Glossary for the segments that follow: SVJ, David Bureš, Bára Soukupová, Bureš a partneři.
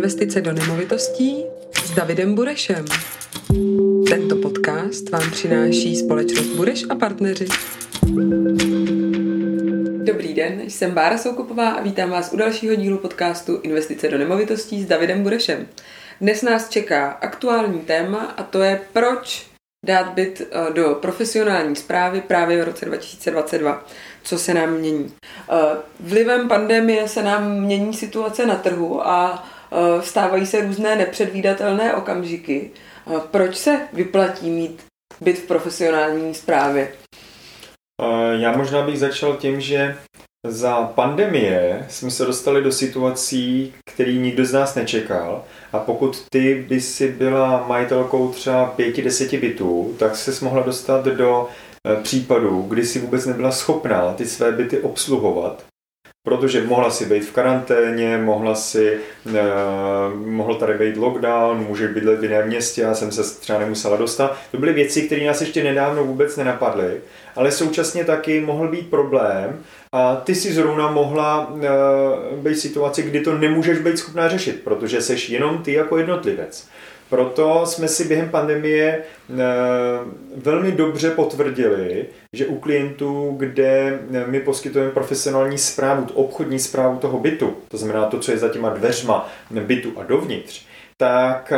investice do nemovitostí s Davidem Burešem. Tento podcast vám přináší společnost Bureš a partneři. Dobrý den, jsem Bára Soukupová a vítám vás u dalšího dílu podcastu Investice do nemovitostí s Davidem Burešem. Dnes nás čeká aktuální téma a to je proč dát byt do profesionální správy právě v roce 2022. Co se nám mění? Vlivem pandemie se nám mění situace na trhu a stávají se různé nepředvídatelné okamžiky. Proč se vyplatí mít byt v profesionální správě? Já možná bych začal tím, že za pandemie jsme se dostali do situací, který nikdo z nás nečekal, a pokud ty by si byla majitelkou třeba 5-10 bytů, tak ses mohla dostat do případů, kdy si vůbec nebyla schopná ty své byty obsluhovat, protože mohla si být v karanténě, mohl tady být lockdown, může bydlet v jiném městě, já jsem se třeba nemusela dostat. To byly věci, které nás ještě nedávno vůbec nenapadly, ale současně taky mohl být problém a ty si zrovna mohla být v situaci, kdy to nemůžeš být schopná řešit, protože seš jenom ty jako jednotlivec. Proto jsme si během pandemie velmi dobře potvrdili, že u klientů, kde my poskytujeme profesionální správu, obchodní správu toho bytu, to znamená to, co je za těma dveřma bytu a dovnitř, tak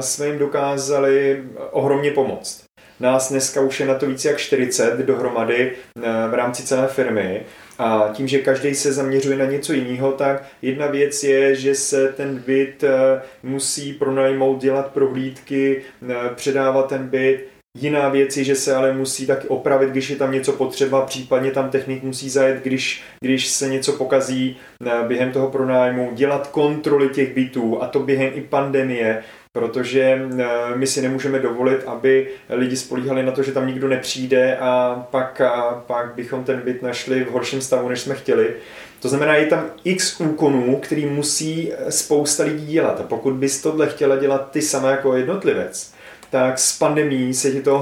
jsme jim dokázali ohromně pomoct. Nás dneska už je na to více jak 40 dohromady v rámci celé firmy. A tím, že každý se zaměřuje na něco jiného, tak jedna věc je, že se ten byt musí pronajmout, dělat prohlídky, předávat ten byt. Jiná věc je, že se ale musí taky opravit, když je tam něco potřeba, případně tam technik musí zajet, když se něco pokazí během toho pronájmu, dělat kontroly těch bytů, a to během i pandemie, protože my si nemůžeme dovolit, aby lidi spolíhali na to, že tam nikdo nepřijde a pak bychom ten byt našli v horším stavu, než jsme chtěli. To znamená, je tam x úkonů, který musí spousta lidí dělat, a pokud bys tohle chtěla dělat ty sama jako jednotlivec, tak s pandemií se ti to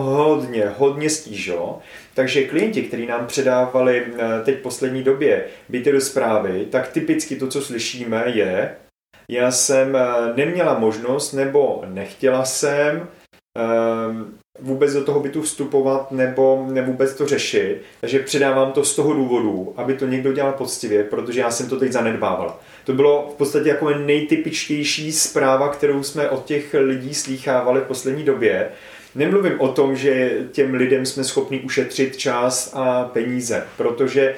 hodně stížilo, takže klienti, kteří nám předávali teď v poslední době byty do správy, tak typicky to, co slyšíme, je: já jsem neměla možnost, nebo nechtěla jsem vůbec do toho bytu vstupovat, nebo vůbec to řešit, takže předávám to z toho důvodu, aby to někdo dělal poctivě, protože já jsem to teď zanedbávala. To bylo v podstatě jako nejtypičtější zpráva, kterou jsme od těch lidí slýchávali v poslední době. Nemluvím o tom, že těm lidem jsme schopni ušetřit čas a peníze, protože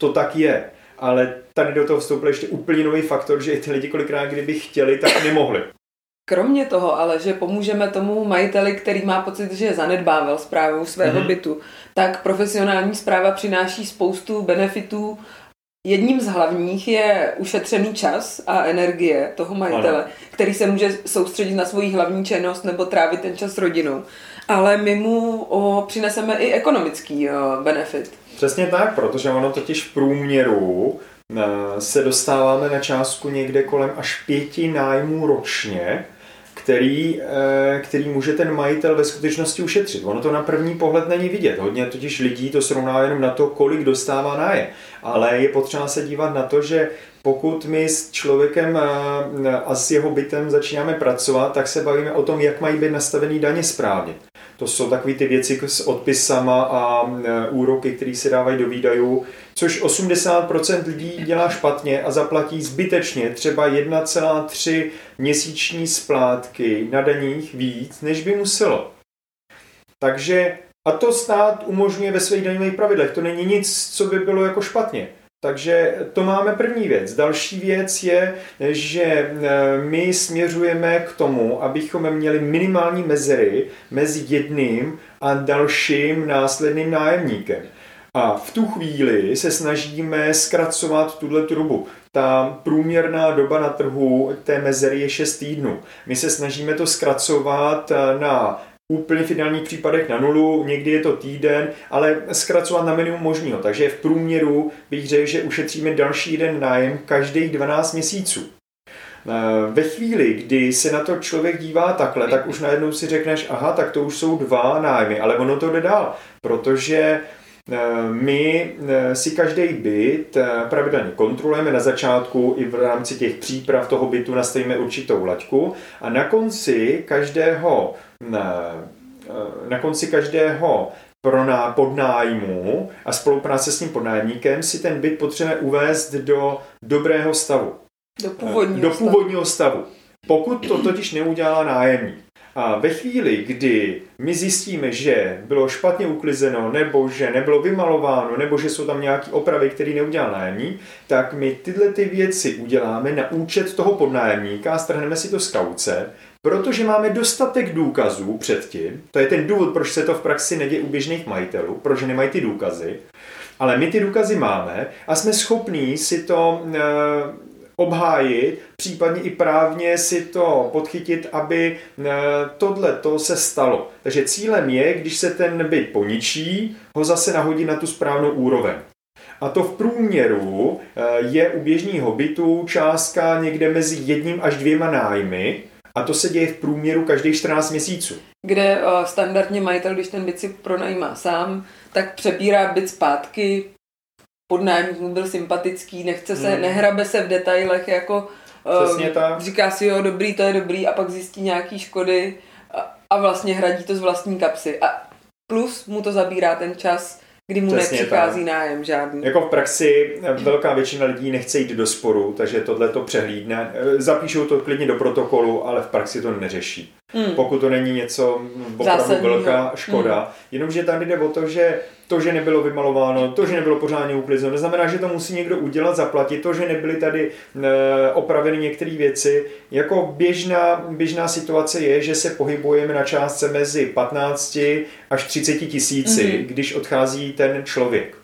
to tak je. Ale tady do toho vstoupil ještě úplně nový faktor, že i ty lidi kolikrát, kdyby chtěli, tak nemohli. Kromě toho ale, že pomůžeme tomu majiteli, který má pocit, že zanedbával správou svého bytu, tak profesionální správa přináší spoustu benefitů. Jedním z hlavních je ušetřený čas a energie toho majitele, který se může soustředit na svoji hlavní činnost nebo trávit ten čas s rodinou. Ale my mu přineseme i ekonomický benefit. Přesně tak, protože ono totiž v průměru se dostáváme na částku někde kolem až 5 nájmů ročně, který může ten majitel ve skutečnosti ušetřit. Ono to na první pohled není vidět. Hodně totiž lidí to srovná jenom na to, kolik dostává nájem. Ale je potřeba se dívat na to, že pokud my s člověkem a s jeho bytem začínáme pracovat, tak se bavíme o tom, jak mají být nastavený daně správně. To jsou takové ty věci s odpisama a úroky, které se dávají do výdajů, což 80% lidí dělá špatně a zaplatí zbytečně třeba 1,3 měsíční splátky na daních víc, než by muselo. Takže a to stát umožňuje ve svých daňových pravidlech. To není nic, co by bylo jako špatně. Takže to máme první věc. Další věc je, že my směřujeme k tomu, abychom měli minimální mezery mezi jedním a dalším následným nájemníkem. A v tu chvíli se snažíme zkracovat tuhle dobu. Ta průměrná doba na trhu té mezery je 6 týdnů. My se snažíme to zkracovat na úplně v ideálních případech na nulu, někdy je to týden, ale zkracovat na minimum možného. Takže v průměru bych řekl, že ušetříme další jeden nájem každých 12 měsíců. Ve chvíli, kdy se na to člověk dívá takhle, tak už najednou si řekneš, aha, tak to už jsou 2 nájmy, ale ono to jde dál, protože My si každý byt pravidelně kontrolujeme na začátku i v rámci těch příprav toho bytu nastavíme určitou laťku a na konci každého podnájmu a spolupráce s tím podnájemníkem si ten byt potřebujeme uvést do dobrého stavu. Do původního stavu. Pokud to totiž neudělá nájemník. A ve chvíli, kdy my zjistíme, že bylo špatně uklizeno, nebo že nebylo vymalováno, nebo že jsou tam nějaké opravy, které neudělal nájemník, tak my tyhle ty věci uděláme na účet toho podnájemníka a strhneme si to z kauce, protože máme dostatek důkazů předtím. To je ten důvod, proč se to v praxi neděje u běžných majitelů, proč nemají ty důkazy. Ale my ty důkazy máme a jsme schopní si to obhájit, případně i právně si to podchytit, aby tohleto se stalo. Takže cílem je, když se ten byt poničí, ho zase nahodit na tu správnou úroveň. A to v průměru je u běžného bytu částka někde mezi 1 až 2 nájmy a to se děje v průměru každých 14 měsíců. Kde standardně majitel, když ten byt si pronajímá sám, tak přebírá byt zpátky. Podnájemník byl sympatický, nehrabe se v detailech, jako říká si jo, dobrý, to je dobrý a pak zjistí nějaký škody a vlastně hradí to z vlastní kapsy. A plus mu to zabírá ten čas, kdy mu nepřichází nájem žádný. Jako v praxi velká většina lidí nechce jít do sporu, takže tohle to přehlídne. Zapíšou to klidně do protokolu, ale v praxi to neřeší. Pokud to není něco opravdu velká škoda. Jenomže tam jde o to, že nebylo vymalováno, to, že nebylo pořádně uklizeno, neznamená, že to musí někdo udělat, zaplatit, to, že nebyly tady opraveny některé věci. Jako běžná situace je, že se pohybujeme na částce mezi 15 až 30 tisíci, když odchází ten člověk,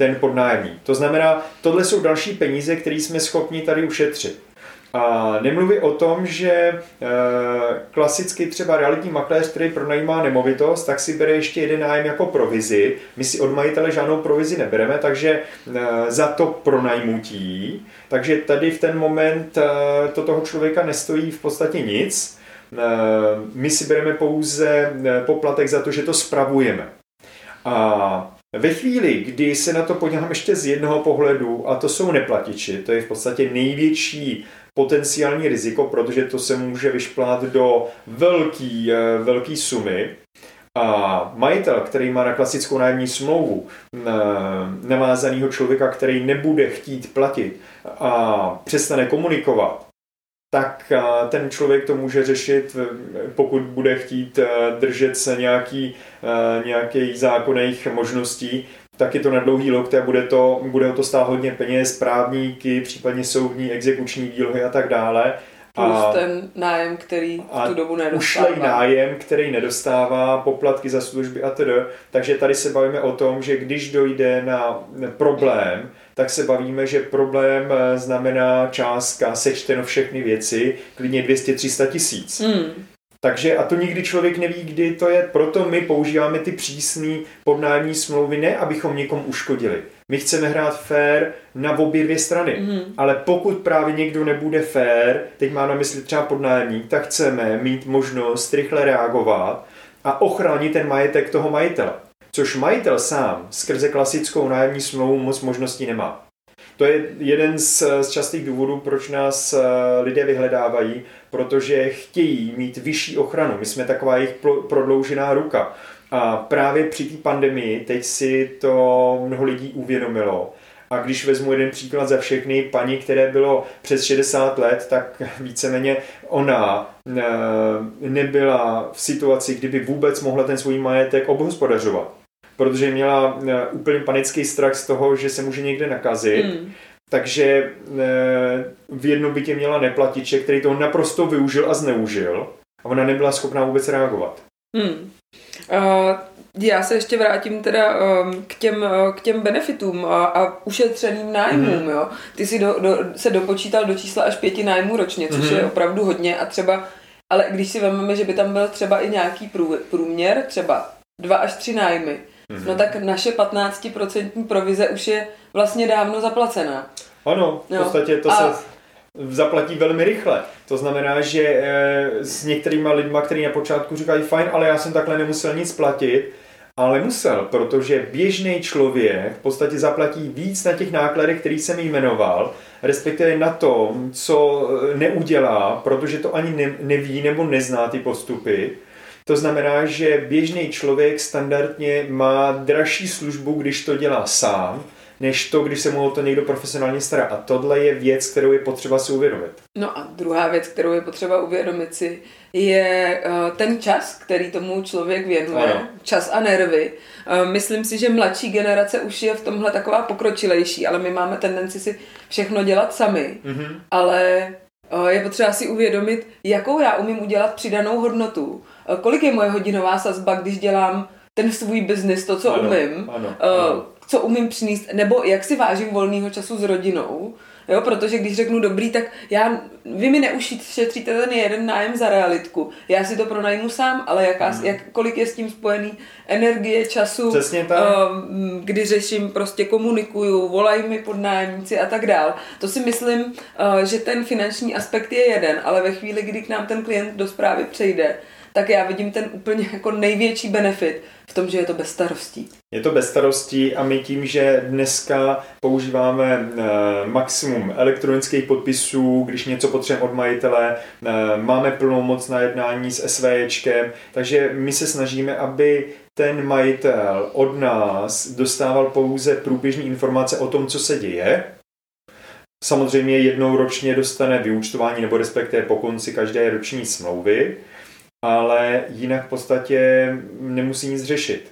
ten podnájemník. To znamená, tohle jsou další peníze, které jsme schopni tady ušetřit. A nemluví o tom, že klasicky třeba realitní makléř, který pronajímá nemovitost, tak si bere ještě jeden nájem jako provizi. My si od majitele žádnou provizi nebereme, takže za to pronajmutí. Takže tady v ten moment to toho člověka nestojí v podstatě nic. My si bereme pouze poplatek za to, že to spravujeme. A ve chvíli, kdy se na to podívám ještě z jednoho pohledu, a to jsou neplatiči, to je v podstatě největší potenciální riziko, protože to se může vyšplhat do velký sumy. A majitel, který má na klasickou nájemní smlouvu navázanýho člověka, který nebude chtít platit a přestane komunikovat, tak ten člověk to může řešit, pokud bude chtít držet se nějakých zákonných možností, tak je to na dlouhý lokty a bude to stát hodně peněz, právníky, případně soudní, exekuční výlohy a tak dále. Plus ten nájem, který v tu dobu nedostává. Ušlej nájem, který nedostává, poplatky za služby atd. Takže tady se bavíme o tom, že když dojde na problém, tak se bavíme, že problém znamená částka sečteno všechny věci, klidně 200-300 tisíc. Takže a to nikdy člověk neví, kdy to je, proto my používáme ty přísné podnájemní smlouvy, ne abychom někomu uškodili. My chceme hrát fair na obě dvě strany, ale pokud právě někdo nebude fair, teď mám na mysli třeba podnájemník, tak chceme mít možnost rychle reagovat a ochránit ten majetek toho majitele. Což majitel sám skrze klasickou nájemní smlouvu moc možností nemá. To je jeden z častých důvodů, proč nás lidé vyhledávají, protože chtějí mít vyšší ochranu. My jsme taková jejich prodloužená ruka. A právě při té pandemii teď si to mnoho lidí uvědomilo. A když vezmu jeden příklad za všechny, paní, které bylo přes 60 let, tak víceméně ona nebyla v situaci, kdyby vůbec mohla ten svůj majetek obhospodařovat. Protože měla úplně panický strach z toho, že se může někde nakazit. Takže v jednom bytě měla neplatiče, který to naprosto využil a zneužil. A ona nebyla schopná vůbec reagovat. Já se ještě vrátím teda k těm benefitům a ušetřeným nájmům. Jo? Ty jsi se dopočítal do čísla až 5 nájmů ročně, což je opravdu hodně. A třeba, ale když si vezmeme, že by tam byl třeba i nějaký průměr, třeba 2 až 3 nájmy, no tak naše 15% provize už je vlastně dávno zaplacená. Ano, v podstatě to se zaplatí velmi rychle. To znamená, že s některýma lidma, kteří na počátku říkají fajn, ale já jsem takhle nemusel nic platit, Ale musel, protože běžný člověk v podstatě zaplatí víc na těch nákladech, který jsem jmenoval, respektive na tom, co neudělá, protože to ani neví nebo nezná ty postupy. To znamená, že běžný člověk standardně má dražší službu, když to dělá sám, než to, když se mu o to někdo profesionálně stará. A tohle je věc, kterou je potřeba si uvědomit. No a druhá věc, kterou je potřeba uvědomit si, je ten čas, který tomu člověk věnuje. Ano. Čas a nervy. Myslím si, že mladší generace už je v tomhle taková pokročilejší, ale my máme tendenci si všechno dělat sami. Mm-hmm. Ale je potřeba si uvědomit, jakou já umím udělat přidanou hodnotu. Kolik je moje hodinová sazba, když dělám ten svůj biznis, to, co ano, umím. Ano, ano. Co umím přinést, nebo jak si vážím volného času s rodinou, jo, protože když řeknu dobrý, tak vy mi neušetříte ten jeden nájem za realitku, já si to pronajmu sám, ale kolik je s tím spojený energie, času, kdy řeším, prostě komunikuju, volají mi podnájemníci a tak dál. To si myslím, že ten finanční aspekt je jeden, ale ve chvíli, kdy k nám ten klient do správy přejde, tak já vidím ten úplně jako největší benefit v tom, že je to bez starostí. Je to bez starostí a my tím, že dneska používáme maximum elektronických podpisů, když něco potřebujeme od majitele, máme plnomoc na jednání s SVJčkem, takže my se snažíme, aby ten majitel od nás dostával pouze průběžný informace o tom, co se děje. Samozřejmě jednou ročně dostane vyúčtování nebo respektive po konci každé roční smlouvy, ale jinak v podstatě nemusí nic řešit.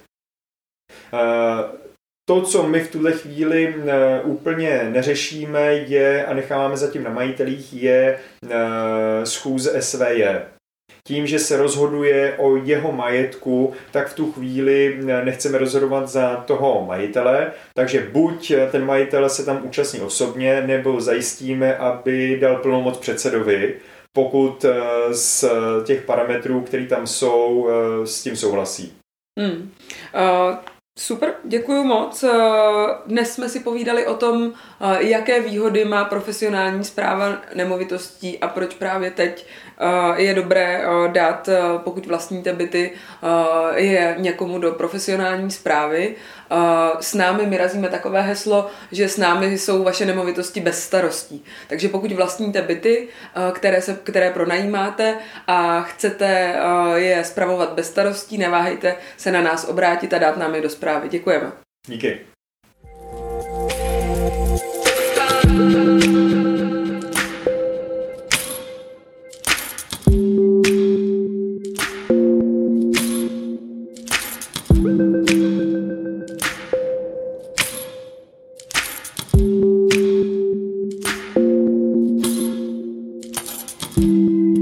To, co my v tuhle chvíli úplně neřešíme a necháváme zatím na majitelích, je schůze SVJ. Tím, že se rozhoduje o jeho majetku, tak v tu chvíli nechceme rozhodovat za toho majitele, takže buď ten majitel se tam účastní osobně, nebo zajistíme, aby dal plnomoc předsedovi, pokud z těch parametrů, které tam jsou, s tím souhlasí. Super, děkuju moc. Dnes jsme si povídali o tom, jaké výhody má profesionální správa nemovitostí a proč právě teď je dobré dát, pokud vlastníte byty, je někomu do profesionální správy. S námi my razíme takové heslo, že s námi jsou vaše nemovitosti bez starostí. Takže pokud vlastníte byty, které pronajímáte a chcete je spravovat bez starostí, neváhejte se na nás obrátit a dát nám je do správy. Děkujeme. Díky.